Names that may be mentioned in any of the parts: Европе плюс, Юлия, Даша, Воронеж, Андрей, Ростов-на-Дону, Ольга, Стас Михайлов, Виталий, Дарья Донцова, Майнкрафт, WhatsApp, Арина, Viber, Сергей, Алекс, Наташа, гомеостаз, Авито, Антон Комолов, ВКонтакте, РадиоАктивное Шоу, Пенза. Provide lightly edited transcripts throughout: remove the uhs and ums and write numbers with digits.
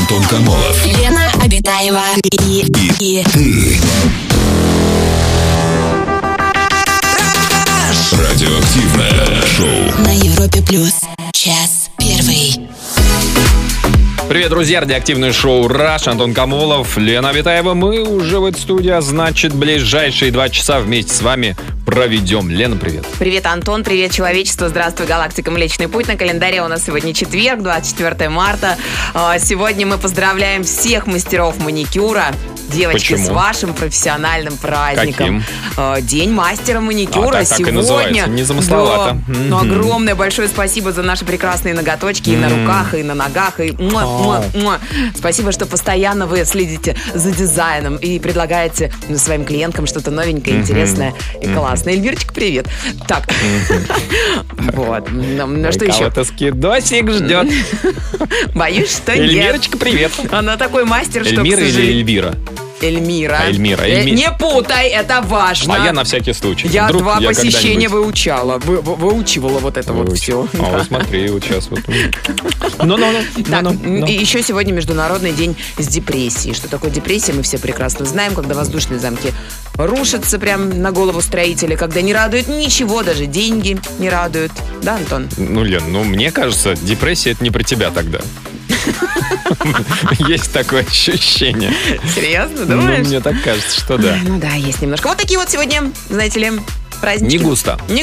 Антон Комолов, Елена Абитаева и ты. Радиоактивное шоу на Европе плюс. Час первый. Привет, друзья, радиоактивное шоу «Раш», Антон Комолов, Лена Абитаева. Мы уже в этой студии, а значит, ближайшие 2 часа вместе с вами проведем. Лена, привет. Привет, Антон, привет, человечество, здравствуй, галактика Млечный Путь. На календаре у нас сегодня четверг, 24 марта. Сегодня мы поздравляем всех мастеров маникюра. Девочки, почему? С вашим профессиональным праздником. Каким? День мастера маникюра так сегодня. Так и называется, незамысловато. Да. Но огромное большое спасибо за наши прекрасные ноготочки и на руках, и на ногах. И спасибо, что постоянно вы следите за дизайном и предлагаете своим клиенткам что-то новенькое, интересное и классное. Эльвирочка, привет. Так, вот. Ну что еще? Кого-то скидосик ждет. Боюсь, что нет. Эльвирочка, привет. Она такой мастер, что... Эльмира или Эльвира? Эльмира. Не путай, это важно. А я на всякий случай. Я вдруг 2 посещения выучала. Выучивала вот это вот все. А да. Вот смотри, вот сейчас вот. Так, и еще сегодня Международный день с депрессией. Что такое депрессия, мы все прекрасно знаем. Когда воздушные замки рушатся прям на голову строителя, когда не радует ничего, даже деньги не радуют. Да, Антон? Ну, Лен, мне кажется, депрессия — это не про тебя тогда. Есть такое ощущение. Серьезно, думаешь? Ну, мне так кажется, что да. Ну да, есть немножко. Вот такие вот сегодня, знаете ли, праздники. Не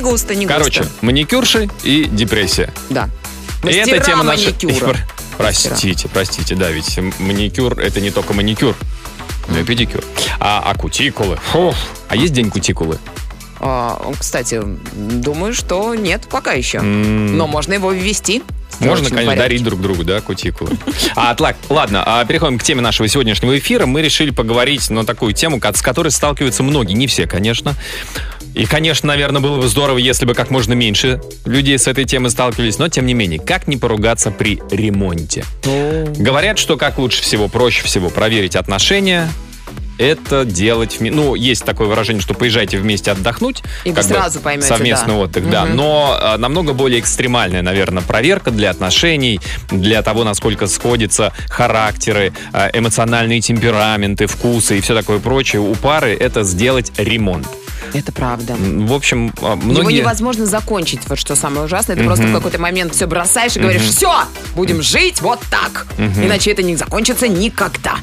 густо. Короче, маникюрши и депрессия. Да. Мастера эта тема маникюра. Простите, да, ведь маникюр — это не только маникюр, но и педикюр. А кутикулы? А есть день кутикулы? Кстати, думаю, что нет пока еще. Но можно его ввести. Можно, конечно, дарить друг другу, да, кутикулы. Ладно, переходим к теме нашего сегодняшнего эфира. Мы решили поговорить на такую тему, с которой сталкиваются многие, не все, конечно. И, конечно, наверное, было бы здорово, если бы как можно меньше людей с этой темой сталкивались. Но, тем не менее, как не поругаться при ремонте? Говорят, что как лучше всего, проще всего проверить отношения. Это делать... есть такое выражение, что поезжайте вместе отдохнуть. И вы сразу поймете, совместный отдых, да. Но намного более экстремальная, наверное, проверка для отношений, для того, насколько сходятся характеры, эмоциональные темпераменты, вкусы и все такое прочее. У пары это сделать ремонт. Это правда. В общем, многие... Его невозможно закончить, вот что самое ужасное. Ты просто в какой-то момент все бросаешь и говоришь, все, будем жить вот так. Иначе это не закончится никогда.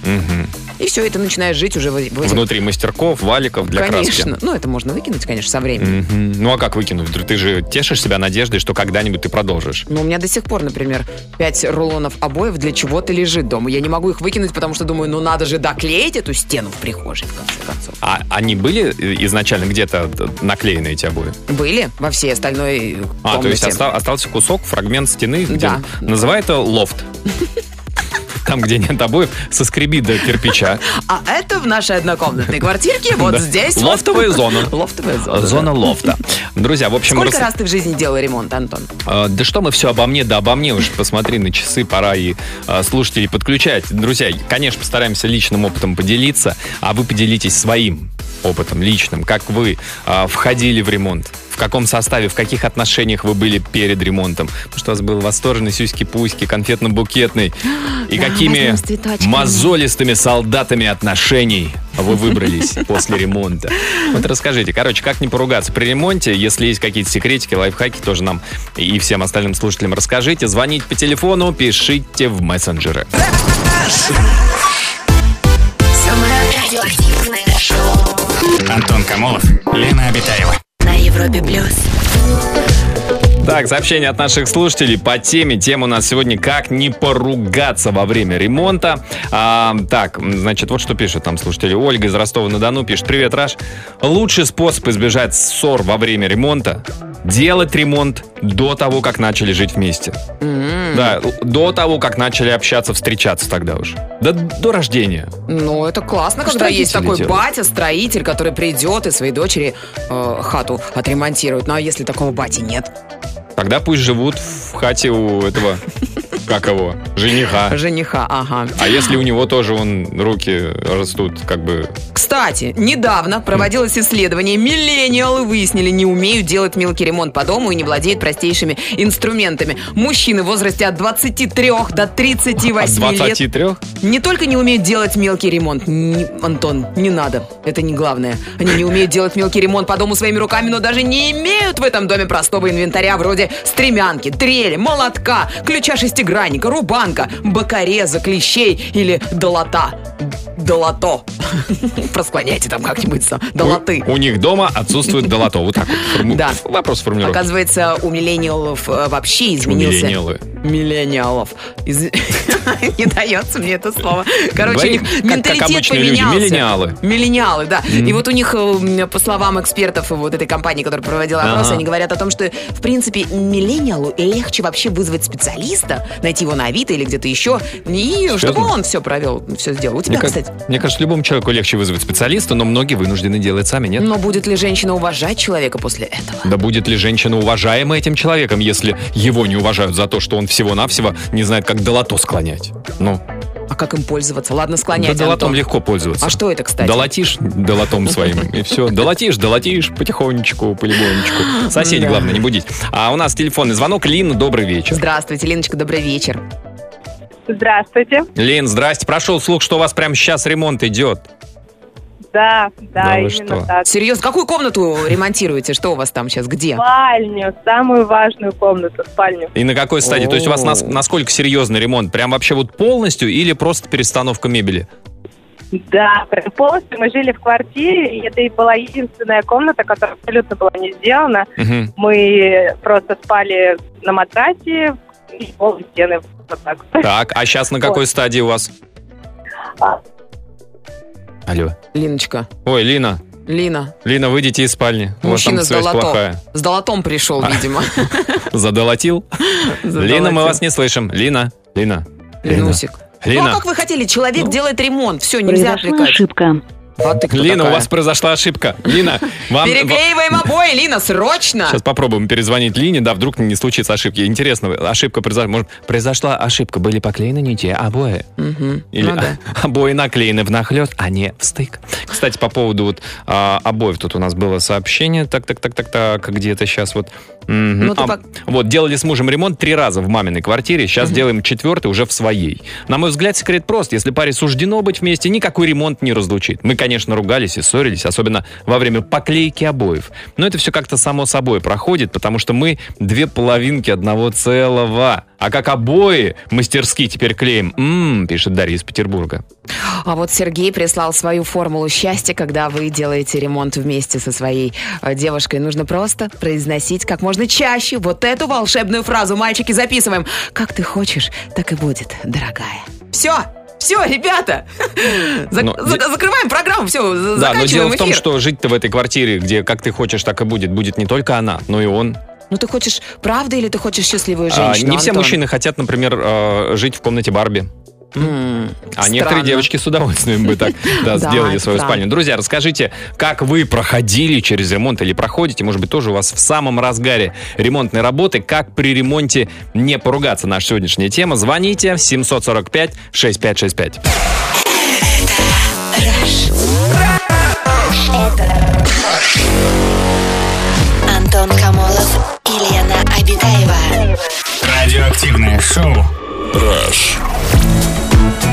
И все, и ты начинаешь жить уже внутри мастерков, валиков для краски. Конечно. Это можно выкинуть, конечно, со временем. А как выкинуть? Ты же тешишь себя надеждой, что когда-нибудь ты продолжишь. У меня до сих пор, например, 5 рулонов обоев для чего-то лежит дома. Я не могу их выкинуть, потому что думаю, надо же доклеить эту стену в прихожей, в конце концов. А они были изначально где-то наклеены, эти обои? Были, во всей остальной комнате. То есть остался кусок, фрагмент стены. Да. Называй это лофт. Там, где нет обоев, соскреби до кирпича. А это в нашей однокомнатной квартирке, вот здесь. Лофтовая зона. Лофтовая зона. Зона лофта. Друзья, в общем... Сколько раз ты в жизни делал ремонт, Антон? Да что мы все обо мне уж. Посмотри на часы, пора и слушателей подключать. Друзья, конечно, постараемся личным опытом поделиться, а вы поделитесь своим опытом личным. Как вы входили в ремонт? В каком составе, в каких отношениях вы были перед ремонтом? Потому что у вас был восторженный сюськи-пуськи, конфетно-букетный. И какими мозолистыми солдатами отношений вы выбрались после ремонта? Вот расскажите, как не поругаться при ремонте? Если есть какие-то секретики, лайфхаки, тоже нам и всем остальным слушателям расскажите. Звоните по телефону, пишите в мессенджеры. Антон Комолов, Лена Абитаева. На Европе плюс. Так, сообщение от наших слушателей по теме. Тема у нас сегодня «Как не поругаться во время ремонта». Вот что пишут там слушатели. Ольга из Ростова-на-Дону пишет. Привет, Раш. Лучший способ избежать ссор во время ремонта – делать ремонт до того, как начали жить вместе. Да, до того, как начали общаться, встречаться тогда уже. До рождения. Это классно, когда есть такой батя-строитель, который придет и своей дочери хату отремонтирует. А если такого бати нет? Тогда пусть живут в хате у этого... Как его? Жениха. Жениха, ага. А если у него тоже вон руки растут, как бы... Кстати, недавно проводилось исследование. Миллениалы выяснили, не умеют делать мелкий ремонт по дому и не владеют простейшими инструментами. Мужчины в возрасте от 23 до 38 лет... От 23? Лет не только не умеют делать мелкий ремонт. Антон, не надо. Это не главное. Они не умеют делать мелкий ремонт по дому своими руками, но даже не имеют в этом доме простого инвентаря вроде стремянки, дрели, молотка, ключа шестигранника, рубанка, бокореза, клещей или долота. Долото. Просклоняйте там как-нибудь. Долоты. У них дома отсутствует долото. Вот так вот. Да. Вопрос формулировки. Оказывается, у миллениалов вообще изменился... Миллениалов. Не дается мне это слово. Короче, у них менталитет поменялся. Миллениалы. Миллениалы, да. И вот у них, по словам экспертов вот этой компании, которая проводила опрос, они говорят о том, что, в принципе, миллениалу легче вообще вызвать специалиста, найти его на Авито или где-то еще, и чтобы он все провел, все сделал. У тебя, кстати... Мне кажется, любому человеку легче вызвать специалиста, но многие вынуждены делать сами, нет? Но будет ли женщина уважать человека после этого? Да будет ли женщина уважаема этим человеком, если его не уважают за то, что он всего-навсего не знает, как долото склонять? Ну... А как им пользоваться? Ладно, склоняйте, да, долотом, Антон. Легко пользоваться. А что это, кстати? Долотишь долотом своим, и все. Долотишь потихонечку, полегонечку. Соседей, главное, не будить. А у нас телефонный звонок. Лина, добрый вечер. Здравствуйте, Линочка, добрый вечер. Здравствуйте. Лин, здрасте. Прошел слух, что у вас прямо сейчас ремонт идет. Да, именно так. Серьезно, какую комнату ремонтируете? Что у вас там сейчас? Где? Спальню, самую важную комнату, спальню. И на какой стадии? То есть у вас насколько серьезный ремонт? Прям вообще вот полностью или просто перестановка мебели? Да, полностью. Мы жили в квартире, и это и была единственная комната, которая абсолютно была не сделана. Угу. Мы просто спали на матрасе, и пол, и стены. Вот так. Так, а сейчас на какой стадии у вас? Алло. Линочка. Ой, Лина. Лина, выйдите из спальни. Мужчина с долотом пришел, видимо. Задолотил? Лина, мы вас не слышим. Лина. Ну, а как вы хотели? Человек делает ремонт. Все, нельзя отвлекать. Ошибка. Вот Лина, такая. У вас произошла ошибка. Лина, вам... Переклеиваем обои, Лина, срочно! Сейчас попробуем перезвонить Лине, да, вдруг не случится ошибки. Интересно, ошибка произошла. Может, произошла ошибка, были поклеены не те обои. Угу. Или обои наклеены внахлёст, а не встык. Кстати, по поводу вот обоев. Тут у нас было сообщение. Так, где-то сейчас вот... Угу. Вот, делали с мужем ремонт 3 раза в маминой квартире, сейчас делаем 4-й уже в своей. На мой взгляд, секрет прост. Если паре суждено быть вместе, никакой ремонт не разлучит. Мы, конечно, ругались и ссорились, особенно во время поклейки обоев. Но это все как-то само собой проходит, потому что мы 2 половинки одного целого. А как обои мастерски теперь клеим, пишет Дарья из Петербурга. А вот Сергей прислал свою формулу счастья, когда вы делаете ремонт вместе со своей девушкой. Нужно просто произносить как можно чаще вот эту волшебную фразу. Мальчики, записываем. Как ты хочешь, так и будет, дорогая. Все, ребята, закрываем программу, все, заканчиваем эфир. Да, но дело в том, что жить-то в этой квартире, где как ты хочешь, так и будет не только она, но и он. Ну, ты хочешь правды или ты хочешь счастливую женщину? Не все мужчины хотят, например, жить в комнате Барби. А некоторые девочки с удовольствием бы так сделали свою спальню. Друзья, расскажите, как вы проходили через ремонт или проходите, может быть, тоже у вас в самом разгаре ремонтной работы, как при ремонте не поругаться. Наша сегодняшняя тема. Звоните 745-6565. Антон Комолов, Елена Абитаева. Радиоактивное шоу «Раш».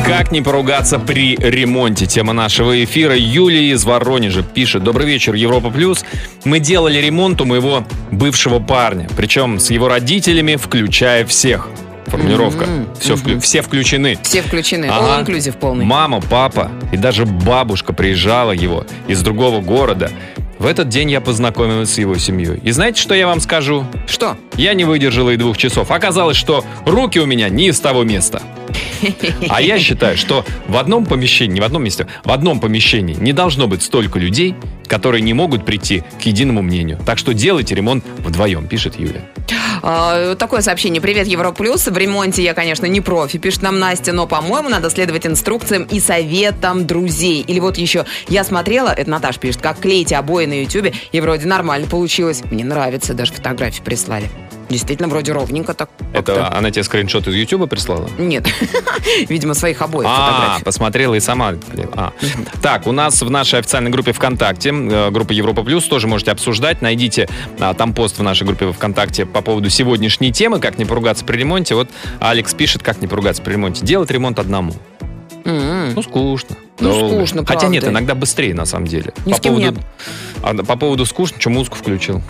Как не поругаться при ремонте? Тема нашего эфира. Юлия из Воронежа пишет. Добрый вечер, Европа плюс. Мы делали ремонт у моего бывшего парня. Причем с его родителями, включая всех. Формулировка. Все включены. Все включены. All inclusive полный. Мама, папа и даже бабушка приезжала его из другого города. В этот день я познакомилась с его семьей. И знаете, что я вам скажу? Что? Я не выдержала и 2 часов. Оказалось, что руки у меня не из того места. А я считаю, что в одном помещении не должно быть столько людей, которые не могут прийти к единому мнению. Так что делайте ремонт вдвоем, пишет Юля. Такое сообщение. Привет, Европа плюс. В ремонте я, конечно, не профи, пишет нам Настя, но, по-моему, надо следовать инструкциям и советам друзей. Или вот еще. Я смотрела, это Наташа пишет, как клеить обои на Ютубе, и вроде нормально получилось. Мне нравится, даже фотографии прислали. действительно вроде ровненько так. Это она тебе скриншот из YouTube прислала? Нет. Видимо, своих обоих фотографий. Посмотрела и сама. Так, у нас в нашей официальной группе ВКонтакте, группа Европа плюс, тоже можете обсуждать. Найдите там пост в нашей группе ВКонтакте по поводу сегодняшней темы, как не поругаться при ремонте. Вот Алекс пишет, как не поругаться при ремонте. Делать ремонт одному. Ну, скучно. Скучно, правда. Хотя нет, иногда быстрее, на самом деле. Ни с кем нет. По поводу скучно, что музыку включил.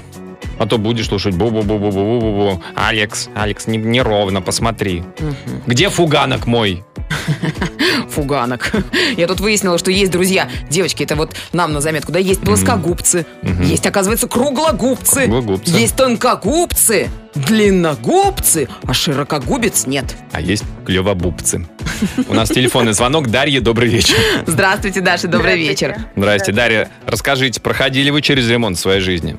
А то будешь слушать бу-бу-бу-бу-бу-бу-бу. Алекс, неровно, посмотри. Где фуганок мой? Фуганок. Я тут выяснила, что есть, друзья, девочки, это вот нам на заметку, да, есть плоскогубцы, есть, оказывается, круглогубцы, есть тонкогубцы, длинногубцы, а широкогубец нет. А есть клевобубцы. У нас телефонный звонок. Дарья, добрый вечер. Здравствуйте, Даша, добрый вечер. Здрасте, Дарья. Расскажите, проходили вы через ремонт в своей жизни?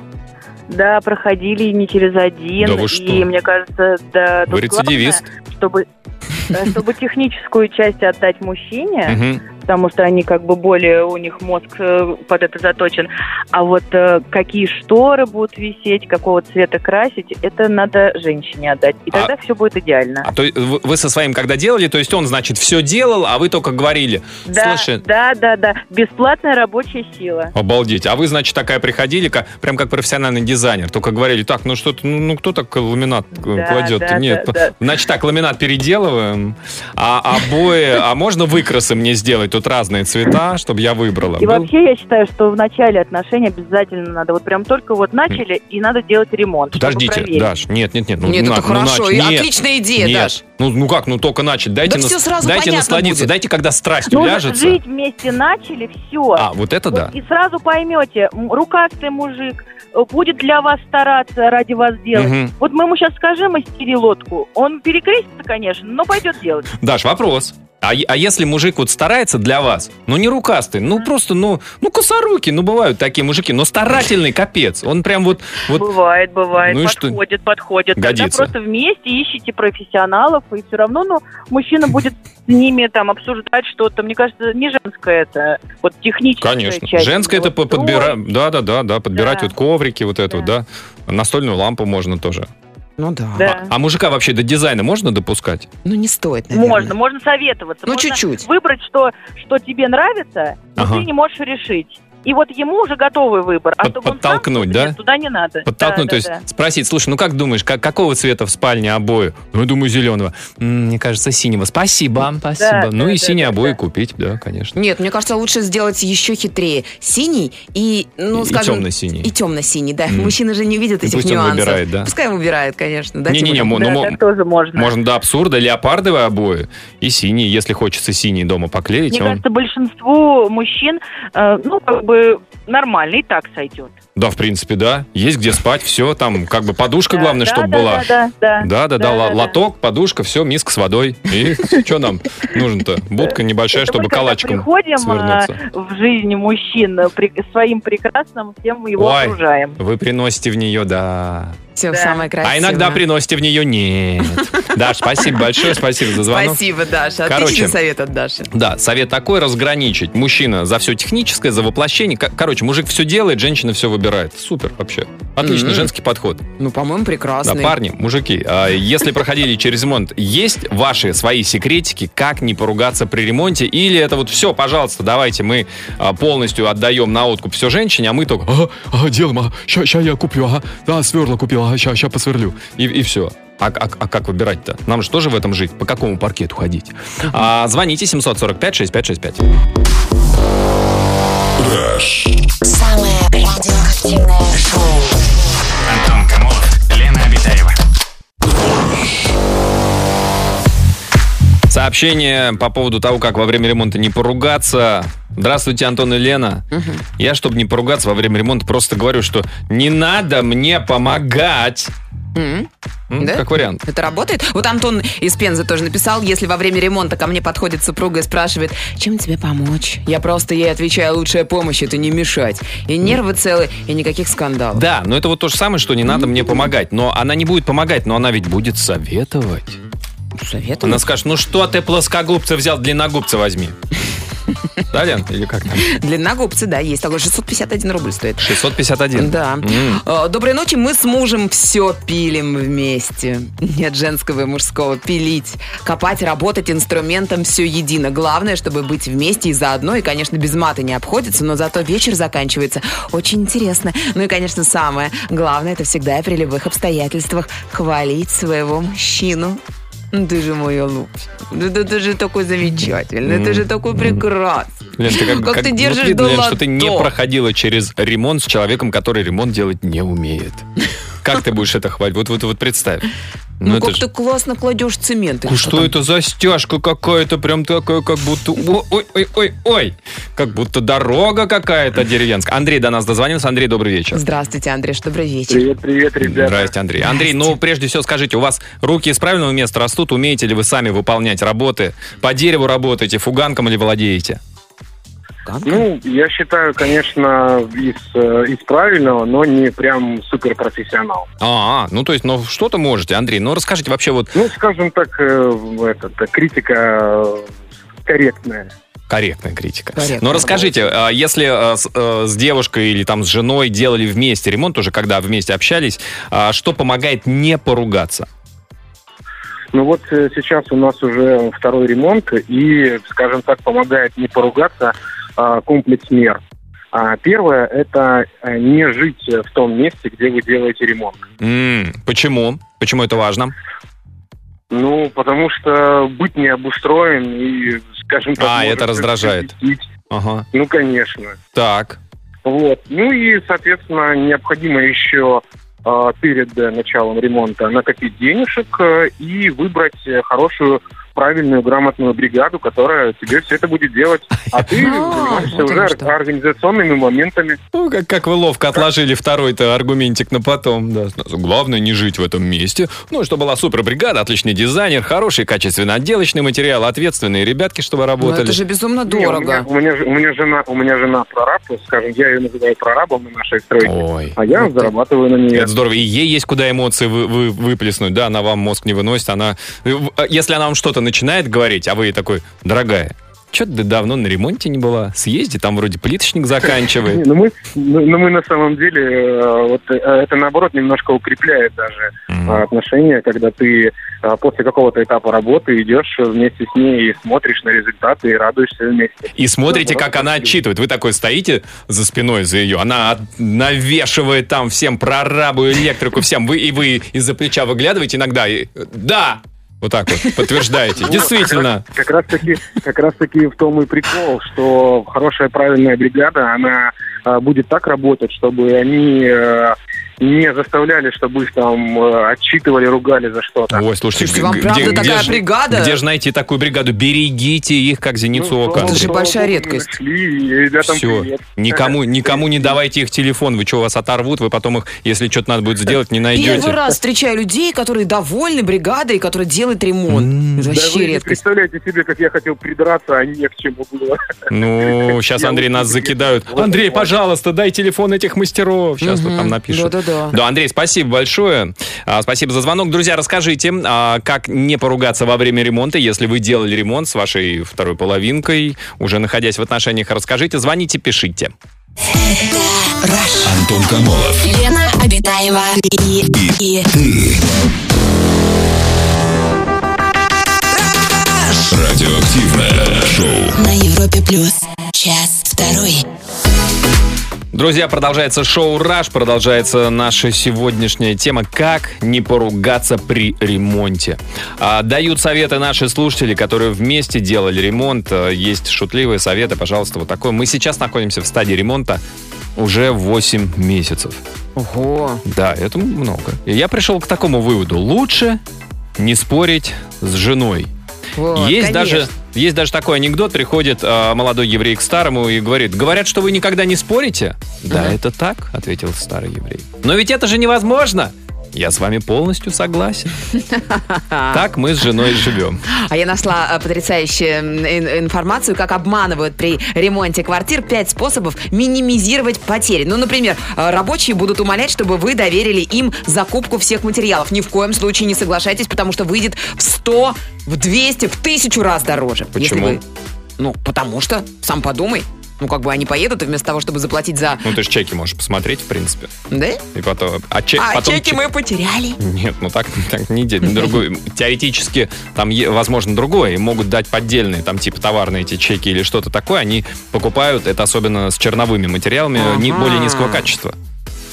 Да, проходили не через один. Да вы что? И мне кажется, да, вы рецидивист. Чтобы техническую часть отдать мужчине, потому что они как бы более, у них мозг под это заточен. А вот какие шторы будут висеть, какого цвета красить, это надо женщине отдать. И тогда все будет идеально. А то вы со своим когда делали, то есть он, значит, все делал, а вы только говорили. Да, слушай, да. Бесплатная рабочая сила. Обалдеть. А вы, значит, такая приходили, прям как профессиональный дизайнер, только говорили, так, ну что-то, ну кто так ламинат кладет? Нет. Значит, так, ламинат переделываем, а обои, а можно выкрасы мне сделать? Тут разные цвета, чтобы я выбрала. И вообще я считаю, что в начале отношений обязательно надо, вот прям только вот начали, и надо делать ремонт. Подождите, Даш, нет. Ну, нет, это хорошо, отличная идея, нет. Даш. Ну как, только начать, дайте насладиться, будет. Дайте, когда страсть уляжется. Жить вместе начали, все. А, вот это да. И сразу поймете, рукастый мужик будет для вас стараться, ради вас делать. Угу. Вот мы ему сейчас скажем мастерить лодку, он перекрестится, конечно, но пойдет делать. Даш, вопрос. А если мужик вот старается для вас, не рукастый, просто, косорукий, бывают такие мужики, но старательный капец, он прям вот... Бывает, подходит. Годится. Тогда просто вместе ищите профессионалов, и все равно, мужчина будет с ними там обсуждать что-то, мне кажется, не женское это, техническая конечно. Часть. Конечно, женское это подбирать, подбирать коврики, это. Настольную лампу можно тоже. Да. А мужика вообще до дизайна можно допускать? Не стоит, наверное. Можно советоваться. Можно чуть-чуть. Выбрать, что тебе нравится, но ты не можешь решить. И ему уже готовый выбор. Чтобы подтолкнуть, он сам, туда не надо. Подтолкнуть, то есть спросить, слушай, как думаешь, какого цвета в спальне обои? Я думаю, зеленого. Мне кажется, синего. Спасибо. Синие обои купить, конечно. Нет, мне кажется, лучше сделать еще хитрее. Синий и темно-синий. И темно-синий, да. Мужчины же не видят этих нюансов. Пусть он выбирает, да. Пускай выбирает, конечно. Тоже можно. Можно до абсурда. Леопардовые обои и синие. Если хочется синий дома поклеить. Мне кажется, большинству мужчин, нормально и так сойдет. Да, в принципе, да. Есть где спать, все, там, подушка, главное, чтобы была. Да. Лоток, подушка, все, миска с водой. И что нам нужно-то? Будка небольшая, чтобы калачиком свернуться. В жизни мужчин своим прекрасным, всем мы его окружаем. Вы приносите в нее, все самое красивое. А иногда приносите в нее нет. Даш, спасибо большое, спасибо за звонок. Спасибо, Даша. Отличный совет от Даши. Да, совет такой, разграничить. Мужчина за все техническое, за воплощение. Мужик все делает, женщина все выбирает. Супер вообще. Отличный женский подход. По-моему, прекрасный. Да, парни, мужики, если проходили через ремонт, есть ваши свои секретики, как не поругаться при ремонте? Или это все, пожалуйста, давайте мы полностью отдаем на откуп все женщине, а мы только делаем, ща я куплю, сверла купил, ща посверлю. И все. А как выбирать-то? Нам же тоже в этом жить. По какому паркету ходить? Звоните 745-6565. Самое радиоактивное шоу. Антон Комолов, Елена Абитаева. Сообщение по поводу того, как во время ремонта не поругаться. Здравствуйте, Антон и Лена. Я, чтобы не поругаться во время ремонта, просто говорю, что не надо мне помогать. Как вариант. Это работает? Вот Антон из Пензы тоже написал, если во время ремонта ко мне подходит супруга и спрашивает, чем тебе помочь? Я просто ей отвечаю, лучшая помощь, это не мешать. И нервы целы, и никаких скандалов. Да, но это то же самое, что не надо мне помогать. Но она не будет помогать, но она ведь будет советовать. Она скажет, что ты плоскогубца взял, длинногубца возьми. Да, Лен? Или как там? Длинногубцы, да, есть. Такой 651 рубль стоит. 651? Да. Доброй ночи, мы с мужем все пилим вместе. Нет женского и мужского. Пилить, копать, работать инструментом — все едино. Главное, чтобы быть вместе и заодно. И, конечно, без мата не обходится, но зато вечер заканчивается очень интересно. Ну и, конечно, самое главное — это всегда и при любых обстоятельствах хвалить своего мужчину. Ты же мой лучший. Ты же такой замечательный. Ты же такой прекрасный. Лен, ты как ты держишь видно, до Лен, что ты не проходила через ремонт с человеком, который ремонт делать не умеет. Как ты будешь это хвалить? Вот представь. Ну как ты классно кладешь цемент. Что это за стяжка какая-то? Прям такая, как будто... Ой-ой-ой-ой! Как будто дорога какая-то деревенская. Андрей до нас дозвонился. Андрей, добрый вечер. Здравствуйте, Андрей, добрый вечер. Привет, ребята. Здравствуйте, Андрей. Андрей, ну прежде всего скажите, у вас руки из правильного места растут? Умеете ли вы сами выполнять работы? По дереву работаете, фуганком или владеете? Ну, я считаю, конечно, из правильного, но не прям суперпрофессионал. Ну то есть, ну что-то можете, Андрей. Ну расскажите вообще вот... Ну, скажем так, критика корректная. Корректная критика. Корректная. Но расскажите, если с девушкой или там с женой делали вместе ремонт, уже когда вместе общались, что помогает не поругаться? Ну вот сейчас у нас уже второй ремонт, и, скажем так, помогает не поругаться комплекс мер. Первое — это не жить в том месте, где вы делаете ремонт. Почему? Почему это важно? Ну, потому что быть не обустроен и, скажем так... это раздражает. Ага. Ну, конечно. Так. Вот. Ну и, соответственно, необходимо еще перед началом ремонта накопить денежек и выбрать хорошую, правильную, грамотную бригаду, которая тебе все это будет делать. А ты занимаешься уже организационными моментами. Ну, как вы ловко отложили второй-то аргументик на потом. Да. Главное не жить в этом месте. Ну, чтобы была супербригада, отличный дизайнер, хороший, качественно отделочный материал, ответственные ребятки, чтобы работали. Но это же безумно дорого. У меня жена прораб, скажем, я ее называю прорабом на нашей стройке. А я зарабатываю на нее. Это здорово. И ей есть куда эмоции выплеснуть. Да, она вам мозг не выносит. Если она вам что-то начинает говорить, а вы такой: дорогая, что-то ты давно на ремонте не была, съезди, там вроде плиточник заканчивает. Мы на самом деле, вот это наоборот немножко укрепляет даже отношения, когда ты после какого-то этапа работы идешь вместе с ней и смотришь на результаты и радуешься вместе. И смотрите, как она отчитывает. Вы такой стоите за спиной за ее, она навешивает там всем прорабу, электрику, всем, и вы из-за плеча выглядываете иногда и да! Вот так вот, подтверждаете. Действительно. Как раз таки в том и прикол, что хорошая, правильная бригада, она будет так работать, чтобы они не заставляли, чтобы их там отчитывали, ругали за что-то. Ой, слушайте, вам правда такая бригада? Где же найти такую бригаду? Берегите их, как зеницу ока. Это же большая редкость. Все, никому не давайте их телефон. Вы что, вас оторвут? Вы потом их, если что-то надо будет сделать, не найдете. Первый раз встречаю людей, которые довольны бригадой, которая делает ремонт. Вообще редкость. Представляете себе, как я хотел придраться, а не к чему было. Ну, сейчас, Андрей, нас закидают. Андрей, пожалуйста, дай телефон этих мастеров. Сейчас вот там напишут. Да, Андрей, спасибо большое. Спасибо за звонок. Друзья, расскажите, как не поругаться во время ремонта, если вы делали ремонт с вашей второй половинкой, уже находясь в отношениях. Расскажите, звоните, пишите. Антон Комолов, Елена Абитаева и ты. Радиоактивное шоу на Европе плюс. Час второй. Друзья, продолжается шоу «Раш», продолжается наша сегодняшняя тема «Как не поругаться при ремонте». Дают советы наши слушатели, которые вместе делали ремонт. Есть шутливые советы, пожалуйста, вот такой. Мы сейчас находимся в стадии ремонта уже 8 месяцев. Ого! Да, это много. И я пришел к такому выводу. Лучше не спорить с женой. Вот, Есть даже такой анекдот. Приходит молодой еврей к старому и говорит: говорят, что вы никогда не спорите. Да, это так, ответил старый еврей. Но ведь это же невозможно. Я с вами полностью согласен. Так мы с женой живем. А я нашла потрясающую информацию, как обманывают при ремонте квартир. 5 способов минимизировать потери. Ну, например, рабочие будут умолять, чтобы вы доверили им закупку всех материалов. Ни в коем случае не соглашайтесь, потому что выйдет в 100, в 200, в 1000 раз дороже. Почему? Если вы... Ну, потому что, сам подумай. Ну, как бы они поедут, и вместо того, чтобы заплатить за... Ну, ты же чеки можешь посмотреть, в принципе. Да? И потом... чеки мы потеряли. Нет, ну так не идет. Теоретически, там, возможно, другое. И могут дать поддельные, там, типа, товарные эти чеки или что-то такое. Они покупают это, особенно с черновыми материалами, более низкого качества.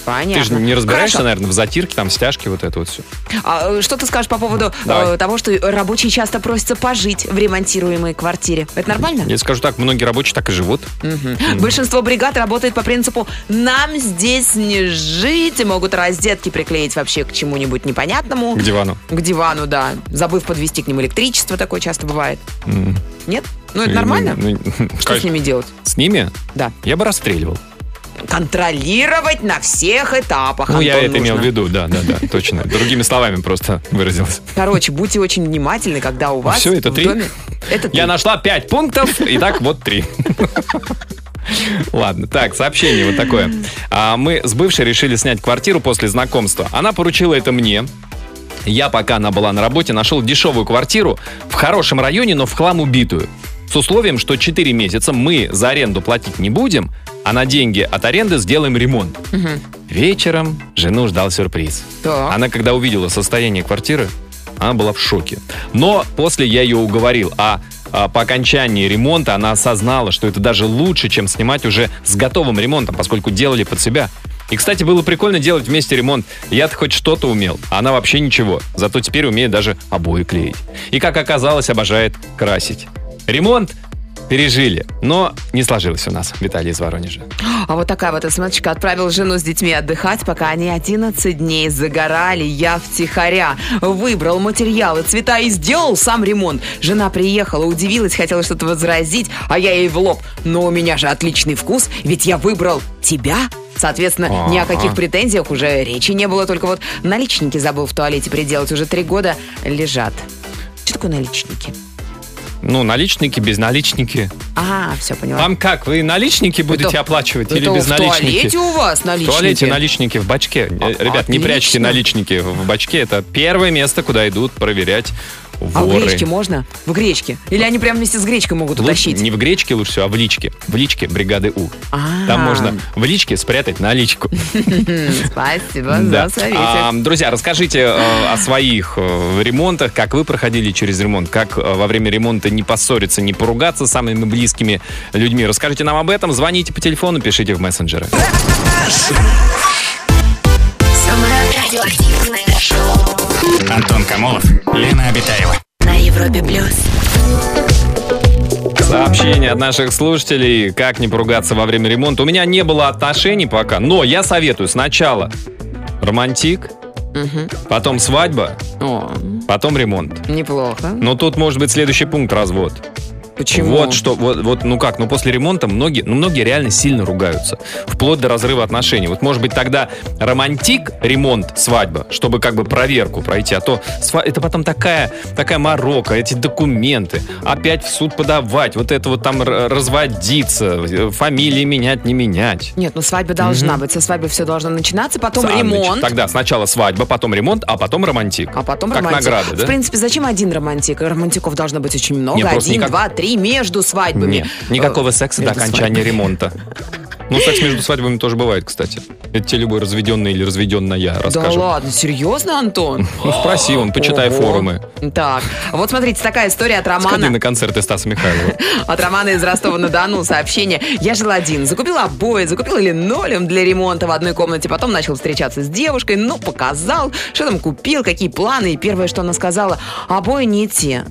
Понятно. Ты же не разбираешься, наверное, в затирке, там, стяжке, вот это вот все. А что ты скажешь по поводу того, что рабочие часто просятся пожить в ремонтируемой квартире? Это нормально? Я скажу так, многие рабочие так и живут. Большинство бригад работает по принципу «нам здесь не жить», и могут розетки приклеить вообще к чему-нибудь непонятному. К дивану. К дивану, да. Забыв подвести к ним электричество, такое часто бывает. Нет? Ну, это нормально? Что с ними делать? С ними? Да. Я бы расстреливал. Контролировать на всех этапах. Ну, Антон, я это имел в виду, да, точно. Другими словами просто выразился. Короче, будьте очень внимательны, когда у вас в доме... Это 3. Я нашла 5 пунктов, и так вот 3. Ладно, так, сообщение вот такое. Мы с бывшей решили снять квартиру после знакомства. Она поручила это мне. Я, пока она была на работе, нашел дешевую квартиру в хорошем районе, но в хлам убитую. С условием, что 4 месяца мы за аренду платить не будем, а на деньги от аренды сделаем ремонт. Вечером жену ждал сюрприз. Она, когда увидела состояние квартиры, она была в шоке. Но после я ее уговорил, а по окончании ремонта она осознала, что это даже лучше, чем снимать уже с готовым ремонтом, поскольку делали под себя. И, кстати, было прикольно делать вместе ремонт. Я-то хоть что-то умел, а она вообще ничего. Зато теперь умеет даже обои клеить. И, как оказалось, обожает красить. Ремонт пережили, но не сложилось у нас. Виталий из Воронежа. А вот такая вот смс-очка. Отправил жену с детьми отдыхать, пока они 11 дней загорали. Я втихаря выбрал материалы, цвета и сделал сам ремонт. Жена приехала, удивилась, хотела что-то возразить, а я ей в лоб. Но у меня же отличный вкус, ведь я выбрал тебя. Соответственно, ни о каких претензиях уже речи не было. Только вот наличники забыл в туалете переделать. Уже 3 года лежат. Что такое наличники? Ну, наличники, безналичники. А, все, поняла. Вам как, вы наличники будете оплачивать или безналичники? В туалете у вас наличники? В туалете наличники в бачке. Ребят, не прячьте наличники в бачке. Это первое место, куда идут проверять воры. А в гречке можно? В гречке? Или они прямо вместе с гречкой могут утащить? Не в гречке лучше всего, а в личке. В личке бригады У. Там можно в личке спрятать наличку. Спасибо за совет. Друзья, расскажите о своих ремонтах, как вы проходили через ремонт, как во время ремонта не поссориться, не поругаться с самыми близкими людьми. Расскажите нам об этом, звоните по телефону, пишите в мессенджеры. Антон Комолов, Лена Абитаева. На Европе плюс. Сообщение от наших слушателей. Как не поругаться во время ремонта. У меня не было отношений пока, но я советую сначала романтик, потом свадьба, потом ремонт. Неплохо. Но тут может быть следующий пункт — развод. Почему? Вот что, ну после ремонта многие реально сильно ругаются, вплоть до разрыва отношений. Вот может быть тогда романтик, ремонт, свадьба, чтобы как бы проверку пройти, а то это потом такая морока, эти документы, опять в суд подавать, вот это вот там разводиться, фамилии менять, не менять. Нет, ну свадьба должна быть, со свадьбы все должно начинаться, потом ремонт. Тогда сначала свадьба, потом ремонт, а потом романтик. А потом как романтик. Награда, да? В принципе, зачем один романтик? Романтиков должно быть очень много. Нет, один, два, три. И между свадьбами. Нет, никакого секса до окончания ремонта. Ну, секс между свадьбами тоже бывает, кстати. Это тебе любой разведенный или разведенная расскажет. Да ладно, серьезно, Антон? Ну, спроси он, почитай форумы. Так, вот смотрите, такая история от Романа. Сходи на концерты Стаса Михайлова. От Романа из Ростова-на-Дону сообщение. Я жил один, закупил обои, закупил линолеум для ремонта в одной комнате, потом начал встречаться с девушкой, ну, показал, что там купил, какие планы. И первое, что она сказала, обои не те.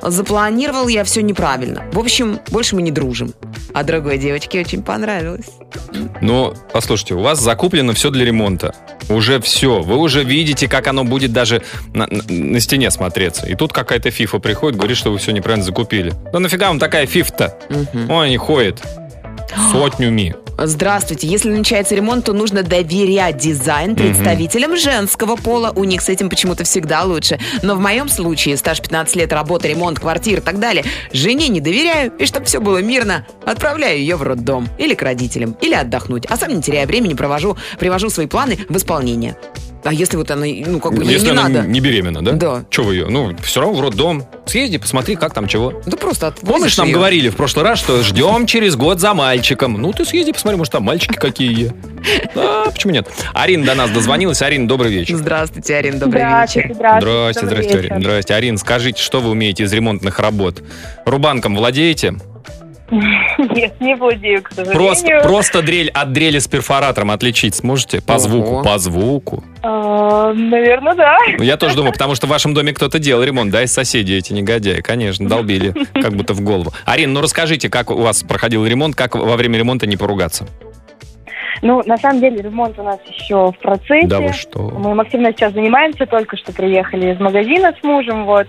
Запланировал я все неправильно. В общем, больше мы не дружим. А другой девочке очень понравилось. Ну, послушайте, у вас закуплено все для ремонта. Уже все. Вы уже видите, как оно будет даже на стене смотреться. И тут какая-то фифа приходит, говорит, что вы все неправильно закупили. Да нафига вам такая фифа-то? Они ходят сотнями. Здравствуйте. Если намечается ремонт, то нужно доверять дизайн представителям женского пола. У них с этим почему-то всегда лучше. Но в моем случае, стаж 15 лет работы, ремонт, квартир и так далее, жене не доверяю, и чтобы все было мирно, отправляю ее в роддом или к родителям, или отдохнуть. А сам, не теряя времени, привожу свои планы в исполнение. А если вот она, ну, как бы ей не надо? Если она не беременна, да? Да. Че вы ее? Ну, все равно в роддом. Съезди, посмотри, как там, чего. Да просто отвозишь. Помнишь, нам говорили в прошлый раз, что ждем через год за мальчиком. Ну, ты съезди, посмотри, может, там мальчики какие. Да, почему нет? Арина до нас дозвонилась. Арина, добрый вечер. Здравствуйте, Арина, добрый вечер. Здравствуйте, Арина. Здрасте. Арина, скажите, что вы умеете из ремонтных работ? Рубанком владеете? Нет, не владею, к сожалению. Просто дрель от дрели с перфоратором отличить сможете? По звуку, по звуку. Наверное, да. Я тоже думаю, потому что в вашем доме кто-то делал ремонт, да, из соседей эти негодяи, конечно, долбили как будто в голову. Арина, ну расскажите, как у вас проходил ремонт, как во время ремонта не поругаться? Ну, на самом деле, ремонт у нас еще в процессе. Да вы что? Мы им активно сейчас занимаемся, только что приехали из магазина с мужем, вот,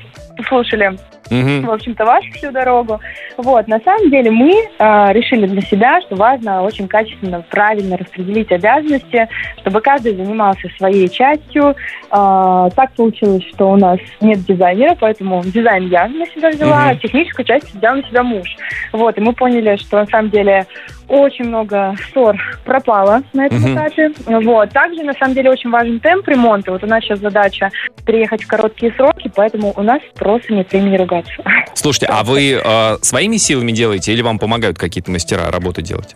слушали, в общем-то, вашу всю дорогу. Вот, на самом деле, мы решили для себя, что важно очень качественно, правильно распределить обязанности, чтобы каждый занимался своей частью. Так получилось, что у нас нет дизайнера, поэтому дизайн я на себя взяла, а техническую часть взял на себя муж. Вот, и мы поняли, что на самом деле... Очень много ссор пропало на этом этапе. Вот. Также, на самом деле, очень важен темп ремонта. Вот у нас сейчас задача переехать в короткие сроки, поэтому у нас просто нет времени ругаться. Слушайте, а вы своими силами делаете или вам помогают какие-то мастера работу делать?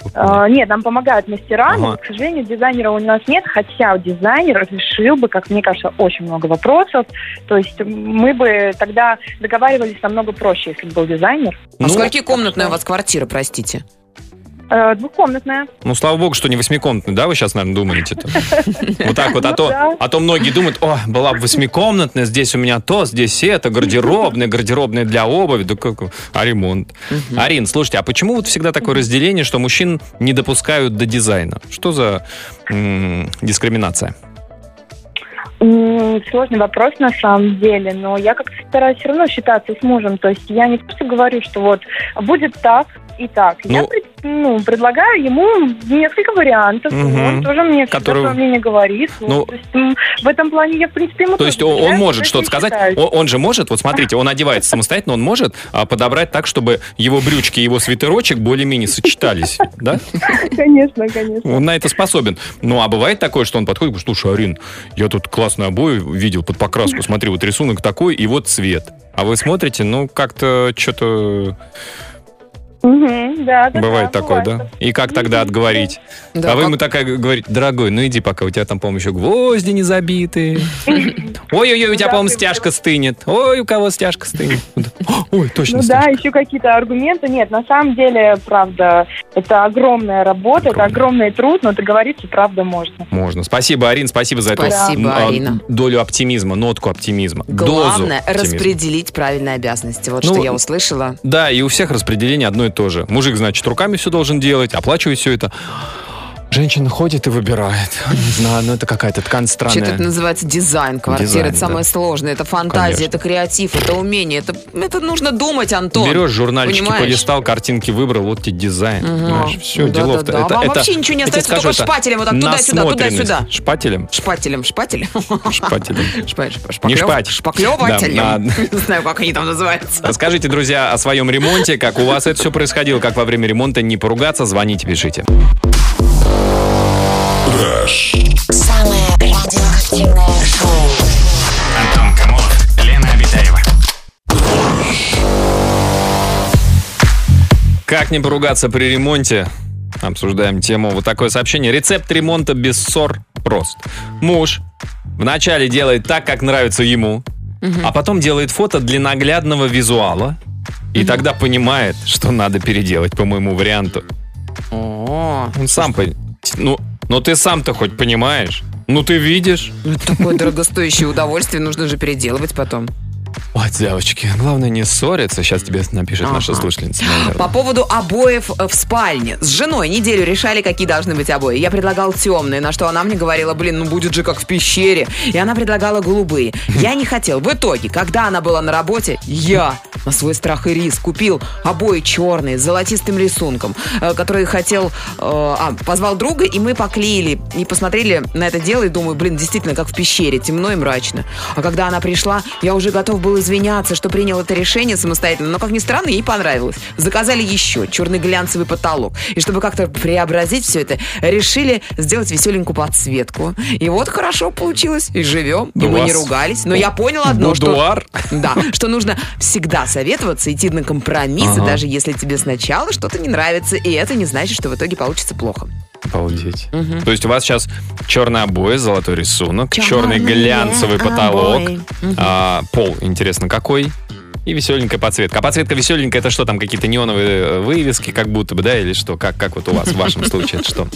Нет, нам помогают мастера, но, к сожалению, дизайнера у нас нет, хотя дизайнер разрешил бы, как мне кажется, очень много вопросов. То есть мы бы тогда договаривались намного проще, если бы был дизайнер. А скольки комнатная у вас квартира, простите? Двухкомнатная. Ну, слава богу, что не восьмикомнатная, да, вы сейчас, наверное, думаете-то? Вот так вот, а то многие думают, о, была бы восьмикомнатная, здесь у меня то, здесь это, гардеробная для обуви, да как, а ремонт. Арин, слушайте, а почему вот всегда такое разделение, что мужчин не допускают до дизайна? Что за дискриминация? Сложный вопрос на самом деле, но я как-то стараюсь все равно считаться с мужем, то есть я не просто говорю, что вот будет так, и так. Ну, я предлагаю ему несколько вариантов. Он тоже мне всегда мнение говорит. То есть, в этом плане я, в принципе, ему... То есть он может что-то сказать? Он же может, вот смотрите, он одевается самостоятельно, он может подобрать так, чтобы его брючки и его свитерочек более-менее сочетались, да? Конечно, конечно. Он на это способен. Ну, а бывает такое, что он подходит и говорит, слушай, Арин, я тут классные обои видел под покраску, смотри, вот рисунок такой и вот цвет. А вы смотрите, ну, как-то что-то... Да, бывает такое, да? И как тогда отговорить? Да, а вы ему такая говорите, дорогой, ну иди пока, у тебя там, по-моему, еще гвозди не забиты. Ой-ой-ой, у тебя, по-моему, стяжка стынет. Ой, у кого стяжка стынет. Ой, точно. Ну да, еще какие-то аргументы. Нет, на самом деле, правда, это огромная работа, это огромный труд, но договориться, правда, можно. Можно. Спасибо, Арина, спасибо за эту долю оптимизма, нотку оптимизма. Главное, распределить правильные обязанности. Вот что я услышала. Да, и у всех распределение одно и тоже. Мужик, значит, руками все должен делать, оплачивает все это. Женщина ходит и выбирает. Не знаю, ну это какая-то ткань странная. Что-то называется дизайн квартиры. Дизайн, это самое сложное. Это фантазия, это креатив, это умение. Это нужно думать, Антон. Берешь журнальчики, полистал, картинки выбрал, вот тебе дизайн. Все, делов-то. Вам вообще ничего не остается, только шпателем вот так туда-сюда, туда-сюда. Шпателем? Шпателем. Не шпать. Шпаклевателем. Не знаю, как они там называются. Расскажите, друзья, о своем ремонте, как у вас это все происходило, как во время ремонта не поругаться. Звоните, пишите. Самое радиоактивное шоу. Антон Комолов, Елена Абитаева. Как не поругаться при ремонте? Обсуждаем тему. Вот такое сообщение. Рецепт ремонта без ссор прост. Муж вначале делает так, как нравится ему, а потом делает фото для наглядного визуала, и тогда понимает, что надо переделать по моему варианту. Он сам понимает. Но ты сам-то хоть понимаешь? Ну, ты видишь. Это такое дорогостоящее удовольствие, нужно же переделывать потом. Ой, девочки, главное не ссориться. Сейчас тебе напишет наша слушательница. По поводу обоев в спальне. С женой неделю решали, какие должны быть обои. Я предлагал темные, на что она мне говорила, ну будет же как в пещере. И она предлагала голубые. Я не хотел. В итоге, когда она была на работе, я на свой страх и риск. Купил обои черные с золотистым рисунком, который хотел... позвал друга, и мы поклеили. И посмотрели на это дело, и думаю, блин, действительно, как в пещере, темно и мрачно. А когда она пришла, я уже готов был извиняться, что принял это решение самостоятельно. Но, как ни странно, ей понравилось. Заказали еще черный глянцевый потолок. И чтобы как-то преобразить все это, решили сделать веселенькую подсветку. И вот хорошо получилось. И живем, и мы не ругались. Но я понял одно, что нужно всегда советоваться, идти на компромиссы, даже если тебе сначала что-то не нравится. И это не значит, что в итоге получится плохо. Обалдеть. Угу. То есть у вас сейчас черные обои, золотой рисунок, черный глянцевый потолок, пол, интересно, какой? И веселенькая подсветка. А подсветка веселенькая, это что, там какие-то неоновые вывески, как будто бы, да, или что? Как вот у вас, в вашем случае, это что?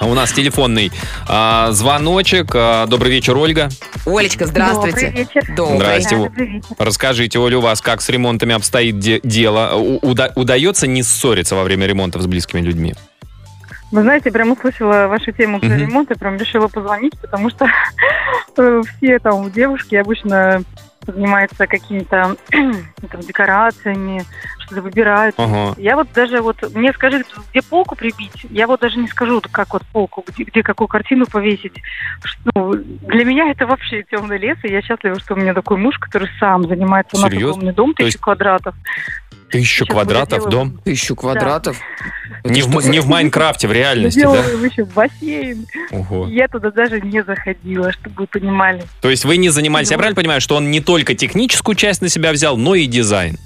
У нас телефонный звоночек. Добрый вечер, Ольга. Олечка, здравствуйте. Добрый вечер. Добрый вечер. Расскажите, Оля, у вас как с ремонтами обстоит дело? Удается не ссориться во время ремонтов с близкими людьми? Вы знаете, прям услышала вашу тему про ремонт и прям решила позвонить, потому что все там девушки обычно занимаются какими-то декорациями, что-то выбирают. Я вот даже мне скажи, где полку прибить, я вот даже не скажу, как полку, где какую картину повесить. Ну, для меня это вообще темный лес, и я счастлива, что у меня такой муж, который сам занимается. Серьезно? У нас огромный дом, 1000 квадратов. 1000 квадратов дом? 1000 квадратов? Да. Не в Майнкрафте, в реальности, да? Делаем еще бассейн. Ого. Я туда даже не заходила, чтобы вы понимали. То есть вы не занимались, я правильно понимаю, что он не только техническую часть на себя взял, но и дизайн?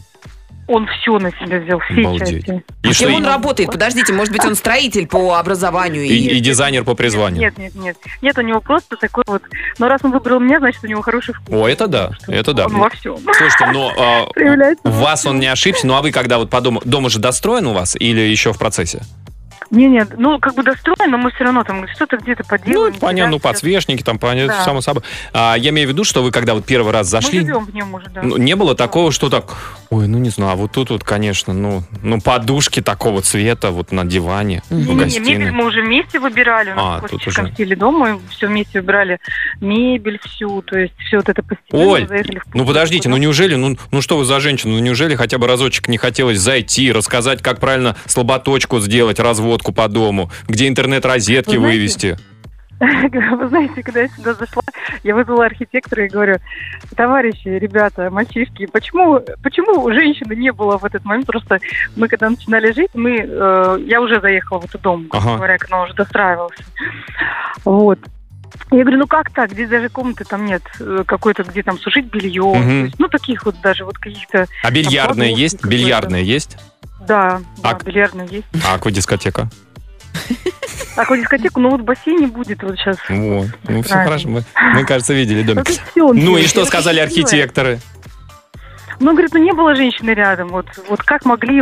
Он все на себя взял, все части. И кем он работает? Подождите, может быть, он строитель по образованию? И дизайнер по призванию? Нет. Нет, у него просто такой вот... Но раз он выбрал меня, значит, у него хороший вкус. О, это да, он во всем. Слушайте, но вас он не ошибся. Ну, а вы когда вот по дому... Дом уже достроен у вас или еще в процессе? Нет, ну, как бы достроен, но мы все равно там что-то где-то поделаем. Ну, понятно, подсвечники там, понятно, само собой. А, я имею в виду, что вы когда вот первый раз зашли... Мы живем в нем уже, да. Не было такого, что так, ой, ну, не знаю, а вот тут вот, конечно, ну подушки такого цвета вот на диване, в гостиной. Мебель мы уже вместе выбирали, у нас в классическом стиле дома, все вместе выбирали мебель всю, то есть все вот это постепенно. Оль, ну, подождите, неужели, что вы за женщина, неужели хотя бы разочек не хотелось зайти, рассказать, как правильно слаботочку сделать, разводку по дому, где интернет-розетки вывести? Вы знаете, когда я сюда зашла, я вызвала архитектора и говорю: товарищи, ребята, мальчишки, почему женщины не было в этот момент? Просто мы, когда начинали жить, я уже заехала в этот дом, говоря, когда он уже достраивался. Вот. Я говорю, как так? Здесь даже комнаты там нет какой-то, где там сушить белье. То есть, таких вот даже вот каких-то... А бильярдная есть? Бильярдная есть? Да, бильярдная есть. А аквадискотека? Аквадискотеку, бассейн не будет вот сейчас. Все хорошо. Мы, кажется, видели домик. Ну и что сказали архитекторы? Говорит, не было женщины рядом. Вот как могли,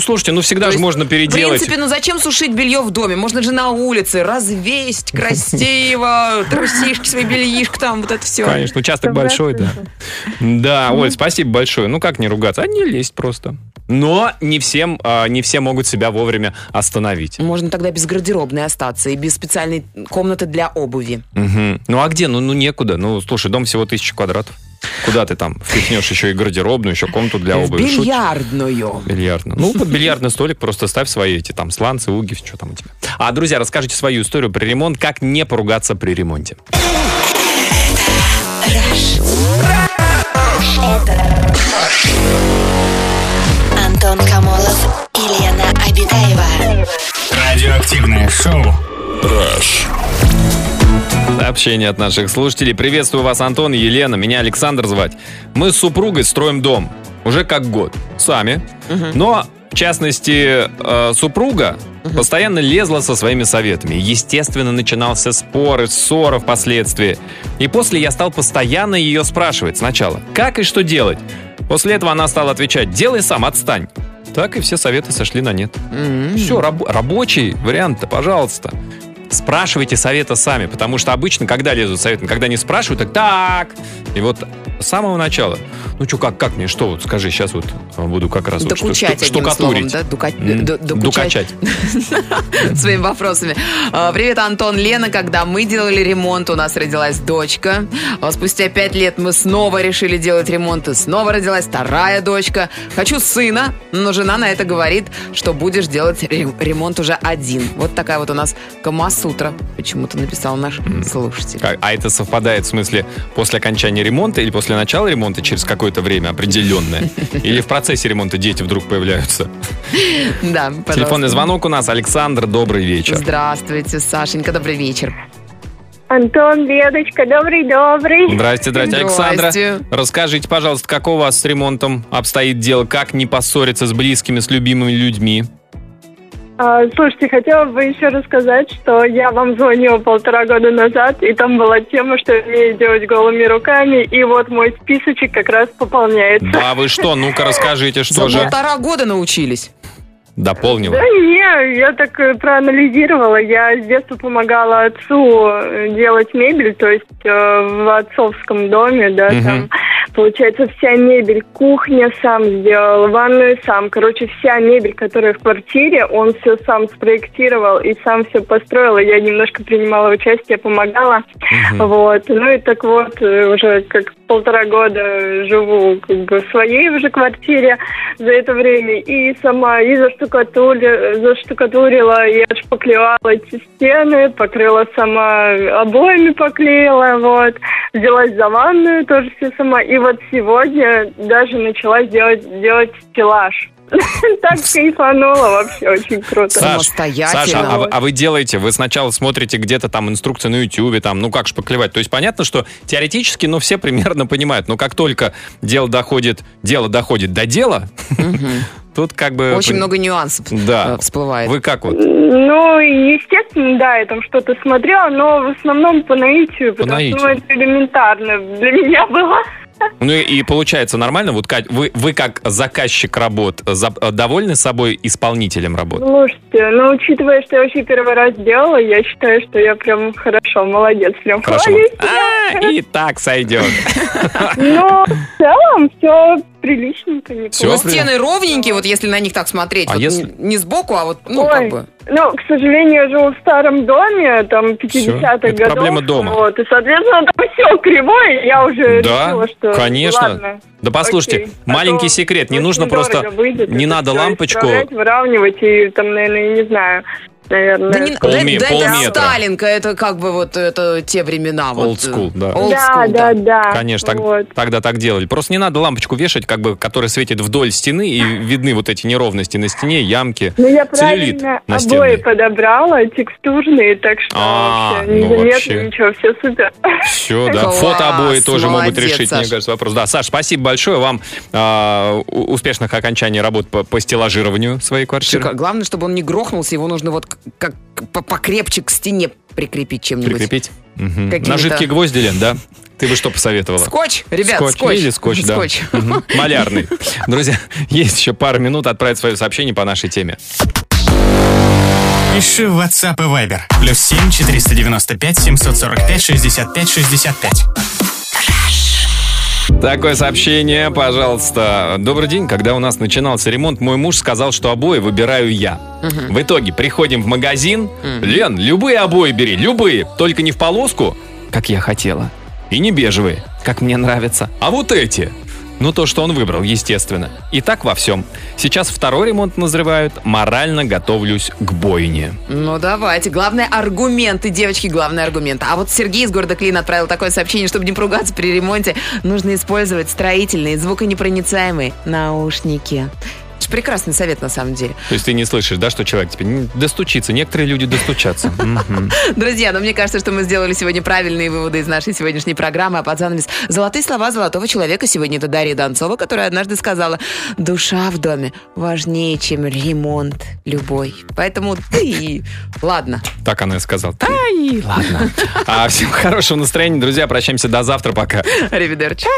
слушайте, всегда же можно переделать. В принципе, зачем сушить белье в доме? Можно же на улице развесить красиво, трусишки, свои бельишки, там вот это все. Конечно, участок большой, да. Да, Оль, спасибо большое. Как не ругаться? А не лезть просто. Но не все могут себя вовремя остановить. Можно тогда без гардеробной остаться и без специальной комнаты для обуви. Угу. А где? Некуда. Слушай, дом всего 1000 квадратов. Куда ты там впихнешь еще и гардеробную, еще комнату для обуви? Бильярдную. Бильярдную. Под бильярдный столик просто ставь свои эти там сланцы, уги, что там у тебя. А, друзья, расскажите свою историю про ремонт, как не поругаться при ремонте. Антон Комолов, Елена Абитаева. Радиоактивное шоу «Раш». Сообщение от наших слушателей. Приветствую вас, Антон и Елена. Меня Александр звать. Мы с супругой строим дом. Уже как год. Сами. Но, в частности, супруга постоянно лезла со своими советами. Естественно, начинался спор и ссора впоследствии. И после я стал постоянно ее спрашивать сначала, как и что делать. После этого она стала отвечать: делай сам, отстань. Так и все советы сошли на нет. Все, рабочий вариант-то, пожалуйста. Спрашивайте совета сами, потому что обычно, когда лезут советы, когда не спрашивают, так. И вот с самого начала. Ну, что, как мне, что, вот скажи, сейчас вот буду как раз вот штукатурить. Докучать. Своими вопросами. Привет, Антон, Лена, когда мы делали ремонт, у нас родилась дочка. Спустя 5 лет мы снова решили делать ремонт, и снова родилась вторая дочка. Хочу сына, но жена на это говорит, что будешь делать ремонт уже один. Вот такая вот у нас Камасутра, почему-то написал наш слушатель. А это совпадает, в смысле, после окончания ремонта или после начала ремонта через какое-то время определенное? Или в процессе ремонта дети вдруг появляются? Да, пожалуйста. Телефонный звонок у нас. Александр, добрый вечер. Здравствуйте, Сашенька, добрый вечер. Антон, Ледочка, добрый-добрый. Здрасте, Александра. Расскажите, пожалуйста, как у вас с ремонтом обстоит дело? Как не поссориться с близкими, с любимыми людьми? Слушайте, хотела бы еще рассказать, что я вам звонила 1,5 года назад, и там была тема, что умею делать голыми руками, и вот мой списочек как раз пополняется. Да вы что? Ну-ка расскажите, что же. За 1,5 года научились? Дополнила? Да не, я так проанализировала. Я с детства помогала отцу делать мебель, то есть в отцовском доме, да, там, получается, вся мебель, кухня сам сделал, ванную сам. Короче, вся мебель, которая в квартире, он все сам спроектировал и сам все построил. Я немножко принимала участие, помогала. Вот. Ну и так вот, уже как 1,5 года живу как бы в своей уже квартире за это время. И сама, и заштукатурила, я шпаклевала эти стены, покрыла сама, обоями поклеила, вот. Взялась за ванную тоже все сама. И вот сегодня даже начала делать стеллаж. Так кайфануло вообще, очень круто. Саша, а вы делаете, вы сначала смотрите где-то там инструкции на YouTube, там, ну как шпаклевать. То есть понятно, что теоретически, ну все примерно понимают, но как только дело доходит до дела, тут как бы... Очень много нюансов всплывает. Вы как вот? Ну, естественно, да, я там что-то смотрела, но в основном по наитию, потому что это элементарно для меня было. Ну и получается нормально, вот вы как заказчик работ, довольны собой исполнителем работ? Слушайте, ну учитывая, что я вообще первый раз делала, я считаю, что я прям хорошо, молодец, прям хвалюсь. И так сойдет. Ну, в целом все приличненько. Все, стены ровненькие, вот если на них так смотреть, не сбоку, а вот, ну как бы... Ну, к сожалению, я живу в старом доме, там, 50-х годов. Проблема дома. Вот, и, соответственно, там все кривое, я уже решила, что... Да, конечно. Ладно, да послушайте, маленький секрет, не нужно просто... Не надо лампочку... Выравнивать, и там, наверное, не знаю... Наверное. Да, Сталинка, это как бы вот это те времена. Олдскул, да. Да. Конечно, вот. Тогда так делали. Просто не надо лампочку вешать, как бы, которая светит вдоль стены, и видны вот эти неровности на стене, ямки, целлюлит на стене. Я правильно обои подобрала, текстурные, так что незаметно ничего, все супер. Все, да. Фотообои тоже могут решить, мне кажется, вопрос. Да, Саш, спасибо большое вам. Успешных окончаний работ по стеллажированию своей квартиры. Главное, чтобы он не грохнулся, его нужно вот как покрепче к стене прикрепить чем-нибудь. Прикрепить? На жидкие гвозди, Лен, да? Ты бы что посоветовала? Скотч, ребят, скотч. Или скотч, да. Скотч. Малярный. Друзья, есть еще пару минут отправить свое сообщение по нашей теме. Пиши в WhatsApp и Viber. +7 495 745 65 65. Такое сообщение, пожалуйста. Добрый день, когда у нас начинался ремонт, мой муж сказал, что обои выбираю я. В итоге приходим в магазин. Лен, любые обои бери, любые, только не в полоску, как я хотела, и не бежевые, как мне нравится, а вот эти. Ну, то, что он выбрал, естественно. И так во всем. Сейчас второй ремонт назревают. Морально готовлюсь к бойне. Ну, давайте. Главное аргументы, девочки, главный аргумент. А вот Сергей из города Клин отправил такое сообщение, чтобы не поругаться при ремонте. Нужно использовать строительные, звуконепроницаемые наушники. Это же прекрасный совет, на самом деле. То есть ты не слышишь, да, что человек тебе достучится. Некоторые люди достучатся. Друзья, но мне кажется, что мы сделали сегодня правильные выводы из нашей сегодняшней программы. А под занавес золотые слова золотого человека. Сегодня это Дарья Донцова, которая однажды сказала: душа в доме важнее, чем ремонт любой. Поэтому ты... Ладно. Так она и сказала. Ай, ладно. А всем хорошего настроения, друзья. Прощаемся до завтра. Пока. Аривидерчи.